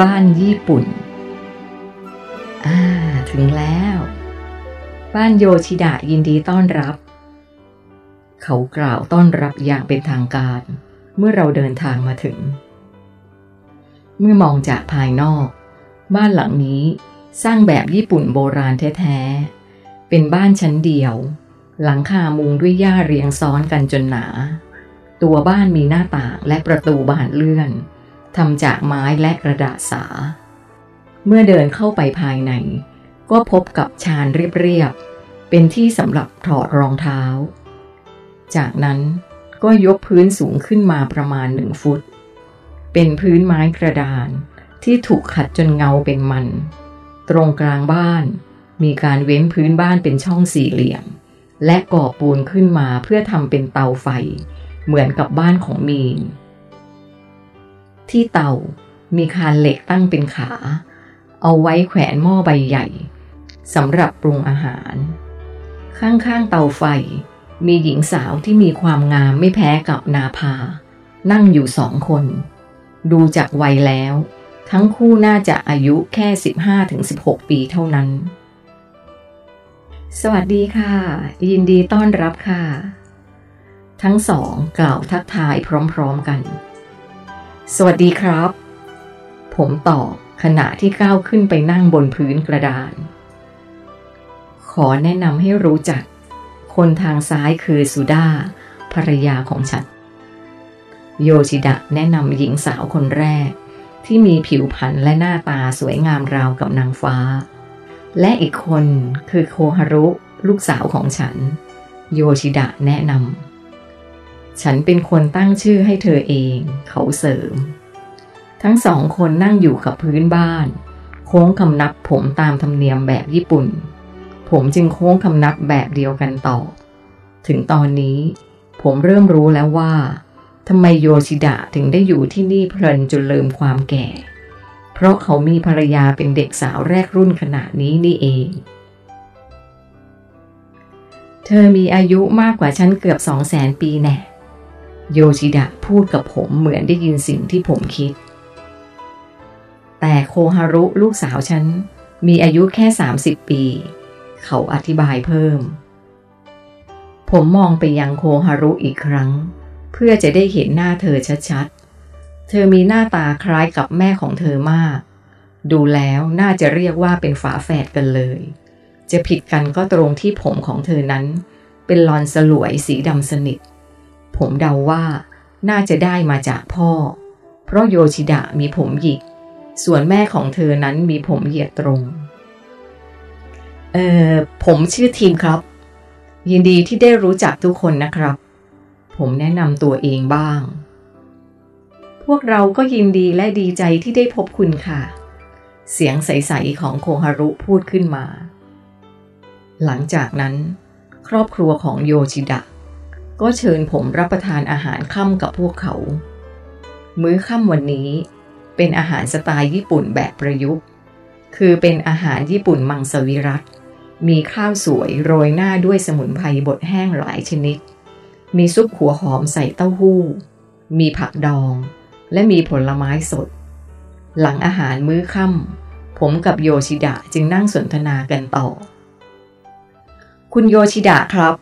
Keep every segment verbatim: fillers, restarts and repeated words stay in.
บ้านญี่ปุ่นอ่าถึงแล้วบ้านโยชิดะยินดีต้อนรับเขากล่าวต้อนรับอย่างเป็นทางการเมื่อเราเดินทางมาถึงเมื่อมองจากภายนอกบ้านหลังนี้สร้างแบบญี่ปุ่นโบราณแท้ๆเป็นบ้านชั้นเดียวหลังคามุงด้วยหญ้าเรียงซ้อนกันจนหนาตัวบ้านมีหน้าต่างและประตูบานเลื่อนทำจากไม้และกระดาษสาเมื่อเดินเข้าไปภายในก็พบกับชานเรียบๆเป็นที่สำหรับถอดรองเท้าจากนั้นก็ยกพื้นสูงขึ้นมาประมาณหนึ่งฟุตเป็นพื้นไม้กระดานที่ถูกขัดจนเงาเป็นมันตรงกลางบ้านมีการเว้นพื้นบ้านเป็นช่องสี่เหลี่ยมและก่อปูนขึ้นมาเพื่อทำเป็นเตาไฟเหมือนกับบ้านของมีนที่เตามีคานเหล็กตั้งเป็นขาเอาไว้แขวนหม้อใบใหญ่สำหรับปรุงอาหารข้างๆเตาไฟมีหญิงสาวที่มีความงามไม่แพ้กับนาภานั่งอยู่สองคนดูจากวัยแล้วทั้งคู่น่าจะอายุแค่ สิบห้าถึงสิบหก ปีเท่านั้นสวัสดีค่ะยินดีต้อนรับค่ะทั้งสองกล่าวทักทายพร้อมๆกันสวัสดีครับผมตอบขณะที่ก้าวขึ้นไปนั่งบนพื้นกระดานขอแนะนำให้รู้จักคนทางซ้ายคือสุดาภรรยาของฉันโยชิดะแนะนำหญิงสาวคนแรกที่มีผิวพรรณและหน้าตาสวยงามราวกับนางฟ้าและอีกคนคือโคฮารุลูกสาวของฉันโยชิดะแนะนำฉันเป็นคนตั้งชื่อให้เธอเองเขาเสริมทั้งสองคนนั่งอยู่กับพื้นบ้านโค้งคำนับผมตามธรรมเนียมแบบญี่ปุ่นผมจึงโค้งคำนับแบบเดียวกันต่อถึงตอนนี้ผมเริ่มรู้แล้วว่าทำไมโยชิดะถึงได้อยู่ที่นี่เพลินจนลืมความแก่เพราะเขามีภรรยาเป็นเด็กสาวแรกรุ่นขนาดนี้นี่เองเธอมีอายุมากกว่าฉันเกือบสองแสนปีแน่โยชิดะพูดกับผมเหมือนได้ยินสิ่งที่ผมคิดแต่โคฮารุลูกสาวฉันมีอายุแค่สามสิบปีเขาอธิบายเพิ่มผมมองไปยังโคฮารุอีกครั้งเพื่อจะได้เห็นหน้าเธอชัดๆเธอมีหน้าตาคล้ายกับแม่ของเธอมากดูแล้วน่าจะเรียกว่าเป็นฝาแฝดกันเลยจะผิดกันก็ตรงที่ผมของเธอนั้นเป็นลอนสลวยสีดำสนิทผมเดาว่าน่าจะได้มาจากพ่อเพราะโยชิดะมีผมหยิกส่วนแม่ของเธอนั้นมีผมเหยียดตรงเอ่อผมชื่อทีมครับยินดีที่ได้รู้จักทุกคนนะครับผมแนะนำตัวเองบ้างพวกเราก็ยินดีและดีใจที่ได้พบคุณค่ะเสียงใสๆของโคฮารุพูดขึ้นมาหลังจากนั้นครอบครัวของโยชิดะก็เชิญผมรับประทานอาหารค่ำกับพวกเขามื้อค่ำวันนี้เป็นอาหารสไตล์ญี่ปุ่นแบบประยุกต์คือเป็นอาหารญี่ปุ่นมังสวิรัติมีข้าวสวยโรยหน้าด้วยสมุนไพรบดแห้งหลายชนิดมีซุปหัวหอมใส่เต้าหู้มีผักดองและมีผลไม้สดหลังอาหารมื้อค่ำผมกับโยชิดะจึงนั่งสนทนากันต่อคุณโยชิดะครับ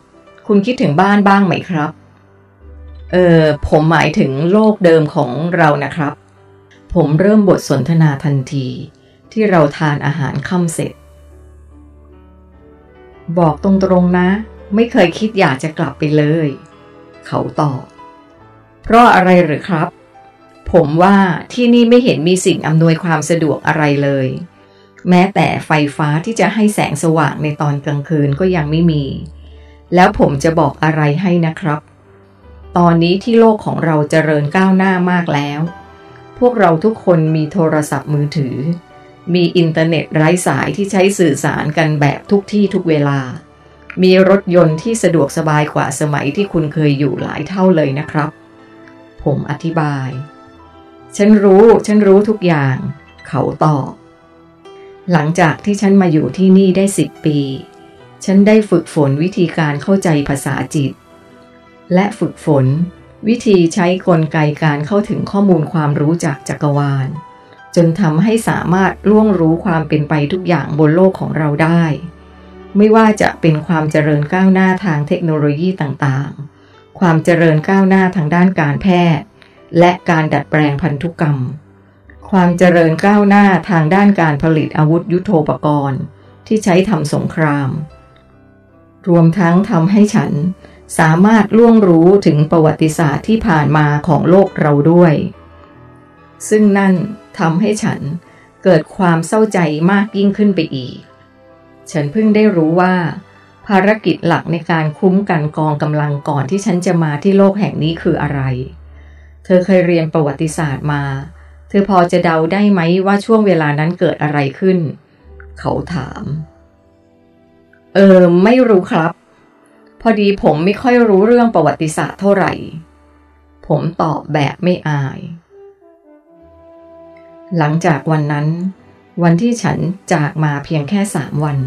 คุณคิดถึงบ้านบ้างไหมครับเออผมหมายถึงโลกเดิมของเรานะครับผมเริ่มบทสนทนาทันทีที่เราทานอาหารค่ำเสร็จบอกตรงๆนะไม่เคยคิดอยากจะกลับไปเลยเขาตอบเพราะอะไรหรือครับผมว่าที่นี่ไม่เห็นมีสิ่งอำนวยความสะดวกอะไรเลยแม้แต่ไฟฟ้าที่จะให้แสงสว่างในตอนกลางคืนก็ยังไม่มีแล้วผมจะบอกอะไรให้นะครับตอนนี้ที่โลกของเราเจริญก้าวหน้ามากแล้วพวกเราทุกคนมีโทรศัพท์มือถือมีอินเทอร์เน็ตไร้สายที่ใช้สื่อสารกันแบบทุกที่ทุกเวลามีรถยนต์ที่สะดวกสบายกว่าสมัยที่คุณเคยอยู่หลายเท่าเลยนะครับผมอธิบายฉันรู้ฉันรู้ทุกอย่างเขาตอบหลังจากที่ฉันมาอยู่ที่นี่ได้สิบปีฉันได้ฝึกฝนวิธีการเข้าใจภาษาจิตและฝึกฝนวิธีใช้กลไกการเข้าถึงข้อมูลความรู้จากจักรวาล จนทำให้สามารถล่วงรู้ความเป็นไปทุกอย่างบนโลกของเราได้ไม่ว่าจะเป็นความเจริญก้าวหน้าทางเทคโนโลยีต่างๆความเจริญก้าวหน้าทางด้านการแพทย์และการดัดแปลงพันธุกรรมความเจริญก้าวหน้าทางด้านการผลิตอาวุธยุทโธปกรณ์ที่ใช้ทำสงครามรวมทั้งทำให้ฉันสามารถล่วงรู้ถึงประวัติศาสตร์ที่ผ่านมาของโลกเราด้วยซึ่งนั่นทำให้ฉันเกิดความเศร้าใจมากยิ่งขึ้นไปอีกฉันเพิ่งได้รู้ว่าภารกิจหลักในการคุ้มกันกองกำลังก่อนที่ฉันจะมาที่โลกแห่งนี้คืออะไรเธอเคยเรียนประวัติศาสตร์มาเธอพอจะเดาได้ไหมว่าช่วงเวลานั้นเกิดอะไรขึ้นเขาถามเออไม่รู้ครับพอดีผมไม่ค่อยรู้เรื่องประวัติศาสตร์เท่าไหร่ผมตอบแบบไม่อายหลังจากวันนั้นวันที่ฉันจากมาเพียงแค่สามวัน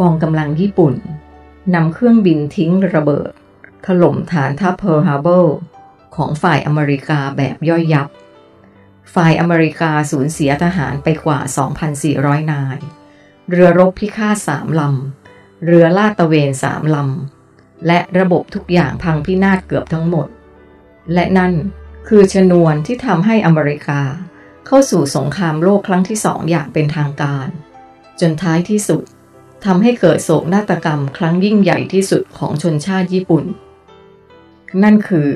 กองกำลังญี่ปุ่นนำเครื่องบินทิ้งระเบิดถล่มฐานทัพเพิร์ลฮาร์เบอร์ของฝ่ายอเมริกาแบบย่อยยับฝ่ายอเมริกาสูญเสียทหารไปกว่า สองพันสี่ร้อย นายเรือรบพิฆาตสามลำเรือลาดตระเวนสามลำและระบบทุกอย่างพังพินาศเกือบทั้งหมดและนั่นคือชนวนที่ทำให้อเมริกาเข้าสู่สงครามโลกครั้งที่สองอย่างเป็นทางการจนท้ายที่สุดทำให้เกิดโศกนาฏกรรมครั้งยิ่งใหญ่ที่สุดของชนชาติญี่ปุ่นนั่นคือ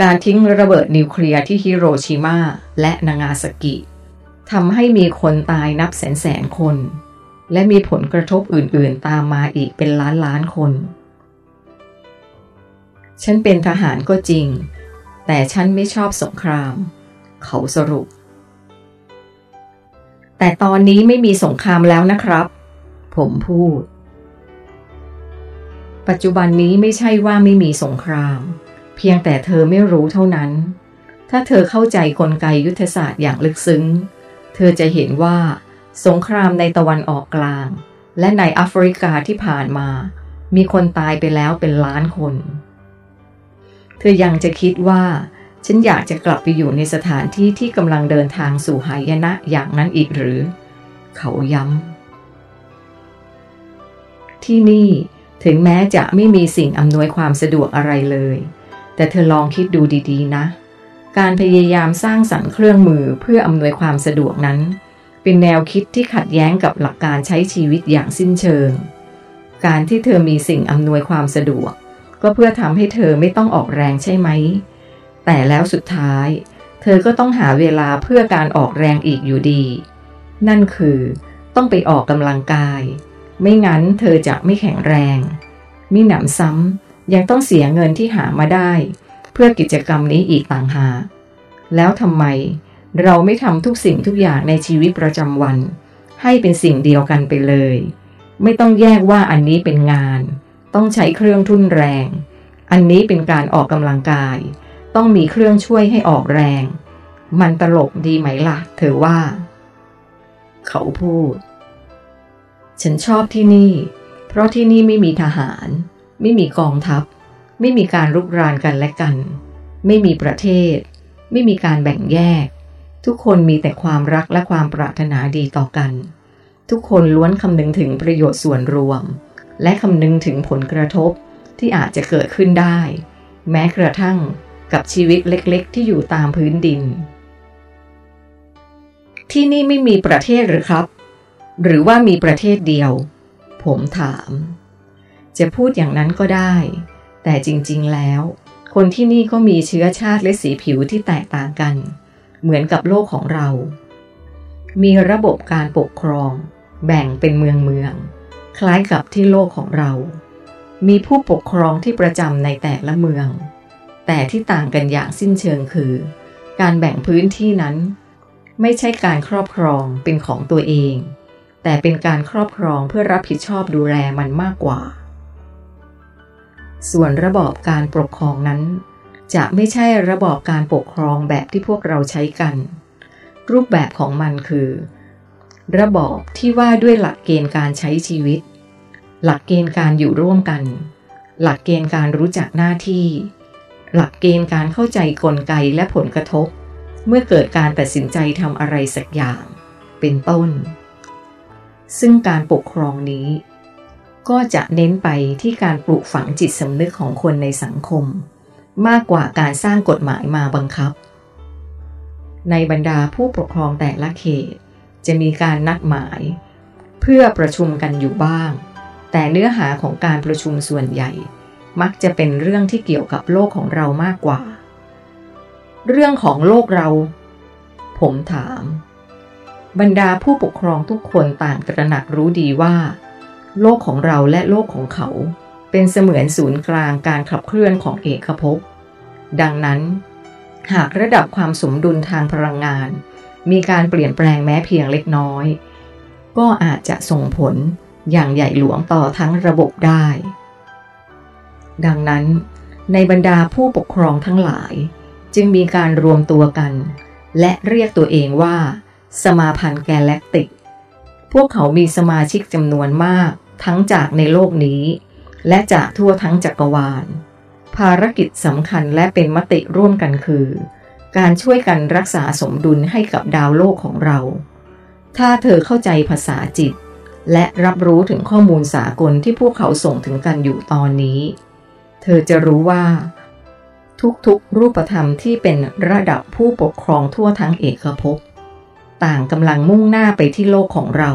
การทิ้งระเบิดนิวเคลียร์ที่ฮิโรชิมาและนางาซากิทำให้มีคนตายนับแสนแสนคนและมีผลกระทบอื่นๆตามมาอีกเป็นล้านล้านคนฉันเป็นทหารก็จริงแต่ฉันไม่ชอบสงครามเขาสรุปแต่ตอนนี้ไม่มีสงครามแล้วนะครับผมพูดปัจจุบันนี้ไม่ใช่ว่าไม่มีสงครามเพียงแต่เธอไม่รู้เท่านั้นถ้าเธอเข้าใจกลไกยุทธศาสตร์อย่างลึกซึ้งเธอจะเห็นว่าสงครามในตะวันออกกลางและในแอฟริกาที่ผ่านมามีคนตายไปแล้วเป็นล้านคนเธอยังจะคิดว่าฉันอยากจะกลับไปอยู่ในสถานที่ที่กำลังเดินทางสู่หายนะอย่างนั้นอีกหรือเขาย้ำที่นี่ถึงแม้จะไม่มีสิ่งอำนวยความสะดวกอะไรเลยแต่เธอลองคิดดูดีๆนะการพยายามสร้างสรรค์เครื่องมือเพื่ออำนวยความสะดวกนั้นเป็นแนวคิดที่ขัดแย้งกับหลักการใช้ชีวิตอย่างสิ้นเชิงการที่เธอมีสิ่งอำนวยความสะดวกก็เพื่อทำให้เธอไม่ต้องออกแรงใช่ไหมแต่แล้วสุดท้ายเธอก็ต้องหาเวลาเพื่อการออกแรงอีกอยู่ดีนั่นคือต้องไปออกกำลังกายไม่งั้นเธอจะไม่แข็งแรงมิหนำซ้ำยังต้องเสียเงินที่หามาได้เพื่อกิจกรรมนี้อีกต่างหากแล้วทำไมเราไม่ทำทุกสิ่งทุกอย่างในชีวิตประจำวันให้เป็นสิ่งเดียวกันไปเลยไม่ต้องแยกว่าอันนี้เป็นงานต้องใช้เครื่องทุ่นแรงอันนี้เป็นการออกกำลังกายต้องมีเครื่องช่วยให้ออกแรงมันตลกดีไหมล่ะเธอว่าเขาพูดฉันชอบที่นี่เพราะที่นี่ไม่มีทหารไม่มีกองทัพไม่มีการรุกรานกันและกันไม่มีประเทศไม่มีการแบ่งแยกทุกคนมีแต่ความรักและความปรารถนาดีต่อกันทุกคนล้วนคำนึงถึงประโยชน์ส่วนรวมและคำนึงถึงผลกระทบที่อาจจะเกิดขึ้นได้แม้กระทั่งกับชีวิตเล็กๆที่อยู่ตามพื้นดินที่นี่ไม่มีประเทศหรือครับหรือว่ามีประเทศเดียวผมถามจะพูดอย่างนั้นก็ได้แต่จริงๆแล้วคนที่นี่ก็มีเชื้อชาติและสีผิวที่แตกต่างกันเหมือนกับโลกของเรามีระบบการปกครองแบ่งเป็นเมืองเมืองคล้ายกับที่โลกของเรามีผู้ปกครองที่ประจำในแต่ละเมืองแต่ที่ต่างกันอย่างสิ้นเชิงคือการแบ่งพื้นที่นั้นไม่ใช่การครอบครองเป็นของตัวเองแต่เป็นการครอบครองเพื่อรับผิดชอบดูแลมันมากกว่าส่วนระบอบการปกครองนั้นจะไม่ใช่ระบอบการปกครองแบบที่พวกเราใช้กันรูปแบบของมันคือระบอบที่ว่าด้วยหลักเกณฑ์การใช้ชีวิตหลักเกณฑ์การอยู่ร่วมกันหลักเกณฑ์การรู้จักหน้าที่หลักเกณฑ์การเข้าใจกลไกและผลกระทบ เมื่อเกิดการตัดสินใจทำอะไรสักอย่างเป็นต้นซึ่งการปกครองนี้ก็จะเน้นไปที่การปลูกฝังจิตสำนึกของคนในสังคมมากกว่าการสร้างกฎหมายมาบังคับในบรรดาผู้ปกครองแต่ละเขตจะมีการนัดหมายเพื่อประชุมกันอยู่บ้างแต่เนื้อหาของการประชุมส่วนใหญ่มักจะเป็นเรื่องที่เกี่ยวกับโลกของเรามากกว่าเรื่องของโลกเราผมถามบรรดาผู้ปกครองทุกคนต่างตระหนักรู้ดีว่าโลกของเราและโลกของเขาเป็นเสมือนศูนย์กลางการขับเคลื่อนของเอกภพดังนั้นหากระดับความสมดุลทางพลังงานมีการเปลี่ยนแปลงแม้เพียงเล็กน้อยก็อาจจะส่งผลอย่างใหญ่หลวงต่อทั้งระบบได้ดังนั้นในบรรดาผู้ปกครองทั้งหลายจึงมีการรวมตัวกันและเรียกตัวเองว่าสมาพันธ์แกลแล็กติกพวกเขามีสมาชิกจำนวนมากทั้งจากในโลกนี้และจากทั่วทั้งจักรวาลภารกิจสำคัญและเป็นมติร่วมกันคือการช่วยกันรักษาสมดุลให้กับดาวโลกของเราถ้าเธอเข้าใจภาษาจิตและรับรู้ถึงข้อมูลสากลที่พวกเขาส่งถึงกันอยู่ตอนนี้เธอจะรู้ว่าทุกๆรูปธรรมที่เป็นระดับผู้ปกครองทั่วทั้งเอกภพต่างกำลังมุ่งหน้าไปที่โลกของเรา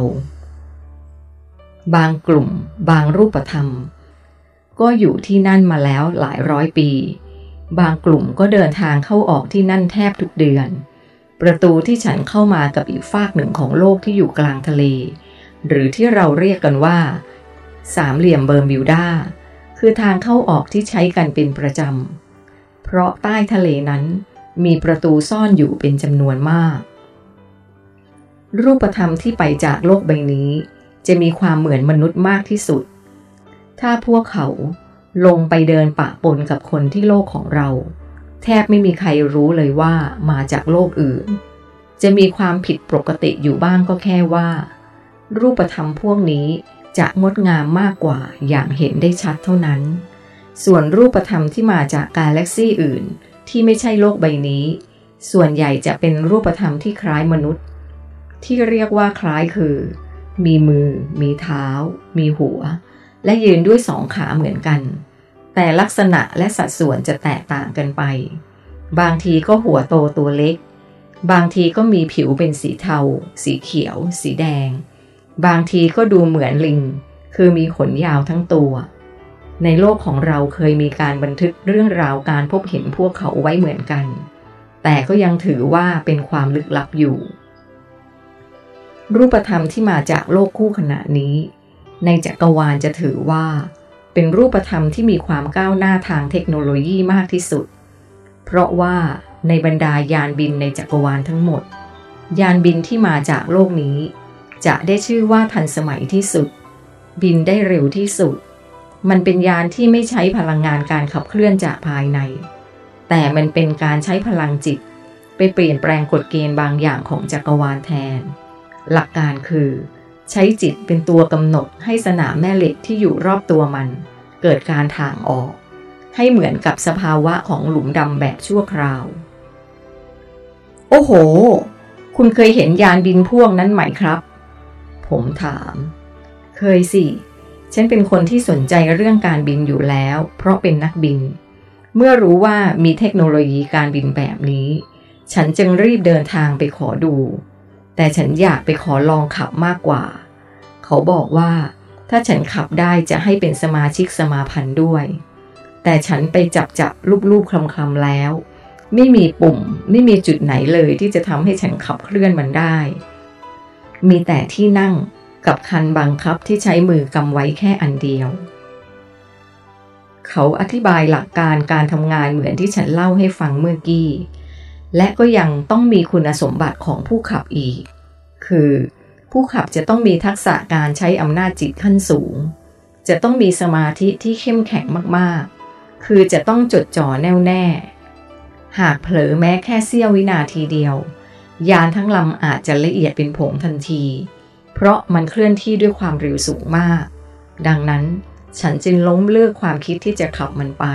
บางกลุ่มบางรูปธรรมก็อยู่ที่นั่นมาแล้วหลายร้อยปีบางกลุ่มก็เดินทางเข้าออกที่นั่นแทบทุกเดือนประตูที่ฉันเข้ามากับอีกฝากหนึ่งของโลกที่อยู่กลางทะเลหรือที่เราเรียกกันว่าสามเหลี่ยมเบอร์มิวดาคือทางเข้าออกที่ใช้กันเป็นประจำเพราะใต้ทะเลนั้นมีประตูซ่อนอยู่เป็นจำนวนมากรูปธรรมที่ไปจากโลกใบนี้จะมีความเหมือนมนุษย์มากที่สุดถ้าพวกเขาลงไปเดินปะปนกับคนที่โลกของเราแทบไม่มีใครรู้เลยว่ามาจากโลกอื่นจะมีความผิดปกติอยู่บ้างก็แค่ว่ารูปธรรมพวกนี้จะงดงามมากกว่าอย่างเห็นได้ชัดเท่านั้นส่วนรูปธรรมที่มาจากกาแล็กซี่อื่นที่ไม่ใช่โลกใบนี้ส่วนใหญ่จะเป็นรูปธรรมที่คล้ายมนุษย์ที่เรียกว่าคล้ายคือมีมือมีเท้ามีหัวและยืนด้วยสองขาเหมือนกันแต่ลักษณะและสัดส่วนจะแตกต่างกันไปบางทีก็หัวโตตัวเล็กบางทีก็มีผิวเป็นสีเทาสีเขียวสีแดงบางทีก็ดูเหมือนลิงคือมีขนยาวทั้งตัวในโลกของเราเคยมีการบันทึกเรื่องราวการพบเห็นพวกเขาไว้เหมือนกันแต่ก็ยังถือว่าเป็นความลึกลับอยู่รูปธรรมที่มาจากโลกคู่ขณะนี้ในจักรวาลจะถือว่าเป็นรูปธรรมที่มีความก้าวหน้าทางเทคโนโลยีมากที่สุดเพราะว่าในบรรดายานบินในจักรวาลทั้งหมดยานบินที่มาจากโลกนี้จะได้ชื่อว่าทันสมัยที่สุดบินได้เร็วที่สุดมันเป็นยานที่ไม่ใช้พลังงานการขับเคลื่อนจากภายในแต่มันเป็นการใช้พลังจิตไปเปลี่ยนแปลงกฎเกณฑ์บางอย่างของจักรวาลแทนหลักการคือใช้จิตเป็นตัวกำหนดให้สนามแม่เหล็กที่อยู่รอบตัวมันเกิดการถ่างออกให้เหมือนกับสภาวะของหลุมดำแบบชั่วคราวโอ้โหคุณเคยเห็นยานบินพวกนั้นไหมครับผมถามเคยสิฉันเป็นคนที่สนใจเรื่องการบินอยู่แล้วเพราะเป็นนักบินเมื่อรู้ว่ามีเทคโนโลยีการบินแบบนี้ฉันจึงรีบเดินทางไปขอดูแต่ฉันอยากไปขอลองขับมากกว่าเขาบอกว่าถ้าฉันขับได้จะให้เป็นสมาชิกสมาพันธ์ด้วยแต่ฉันไปจับจับลูบๆคลำๆแล้วไม่มีปุ่มไม่มีจุดไหนเลยที่จะทำให้ฉันขับเคลื่อนมันได้มีแต่ที่นั่งกับคันบังคับที่ใช้มือกำไว้แค่อันเดียวเขาอธิบายหลักการการทำงานเหมือนที่ฉันเล่าให้ฟังเมื่อกี้และก็ยังต้องมีคุณสมบัติของผู้ขับอีกคือผู้ขับจะต้องมีทักษะการใช้อำนาจจิตขั้นสูงจะต้องมีสมาธิที่เข้มแข็งมากๆคือจะต้องจดจ่อแน่วแน่หากเผลอแม้แค่เสี้ยววินาทีเดียวยานทั้งลำอาจจะละเอียดเป็นผงทันทีเพราะมันเคลื่อนที่ด้วยความเร็วสูงมากดังนั้นฉันจึงล้มเลิกความคิดที่จะขับมันไป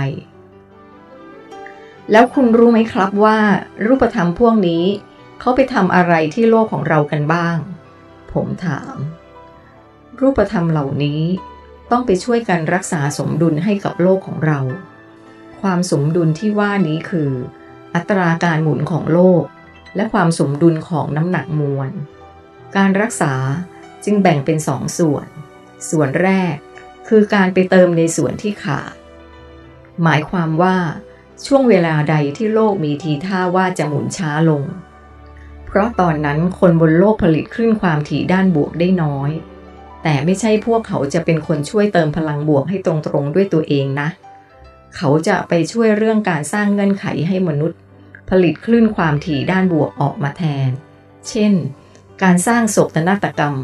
แล้วคุณรู้ไหมครับว่ารูปธรรมพวกนี้เขาไปทำอะไรที่โลกของเรากันบ้างผมถามรูปธรรมเหล่านี้ต้องไปช่วยกันรักษาสมดุลให้กับโลกของเราความสมดุลที่ว่านี้คืออัตราการหมุนของโลกและความสมดุลของน้ำหนักมวลการรักษาจึงแบ่งเป็นสองส่วนส่วนแรกคือการไปเติมในส่วนที่ขาดหมายความว่าช่วงเวลาใดที่โลกมีทีท่าว่าจะหมุนช้าลงเพราะตอนนั้นคนบนโลกผลิตคลื่นความถี่ด้านบวกได้น้อยแต่ไม่ใช่พวกเขาจะเป็นคนช่วยเติมพลังบวกให้ตรงๆด้วยตัวเองนะเขาจะไปช่วยเรื่องการสร้างเงื่อนไขให้มนุษย์ผลิตคลื่นความถี่ด้านบวกออกมาแทนเช่นการสร้างโศกนาฏกรรม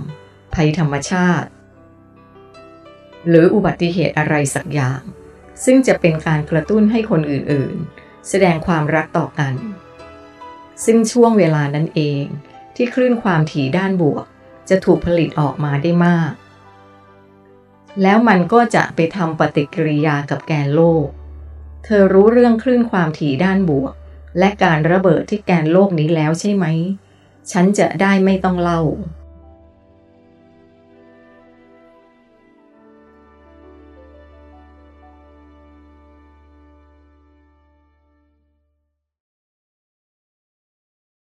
ภัยธรรมชาติหรืออุบัติเหตุอะไรสักอย่างซึ่งจะเป็นการกระตุ้นให้คนอื่นๆแสดงความรักต่อกันซึ่งช่วงเวลานั้นเองที่คลื่นความถี่ด้านบวกจะถูกผลิตออกมาได้มากแล้วมันก็จะไปทำปฏิกิริยากับแกนโลกเธอรู้เรื่องคลื่นความถี่ด้านบวกและการระเบิดที่แกนโลกนี้แล้วใช่ไหมฉันจะได้ไม่ต้องเล่า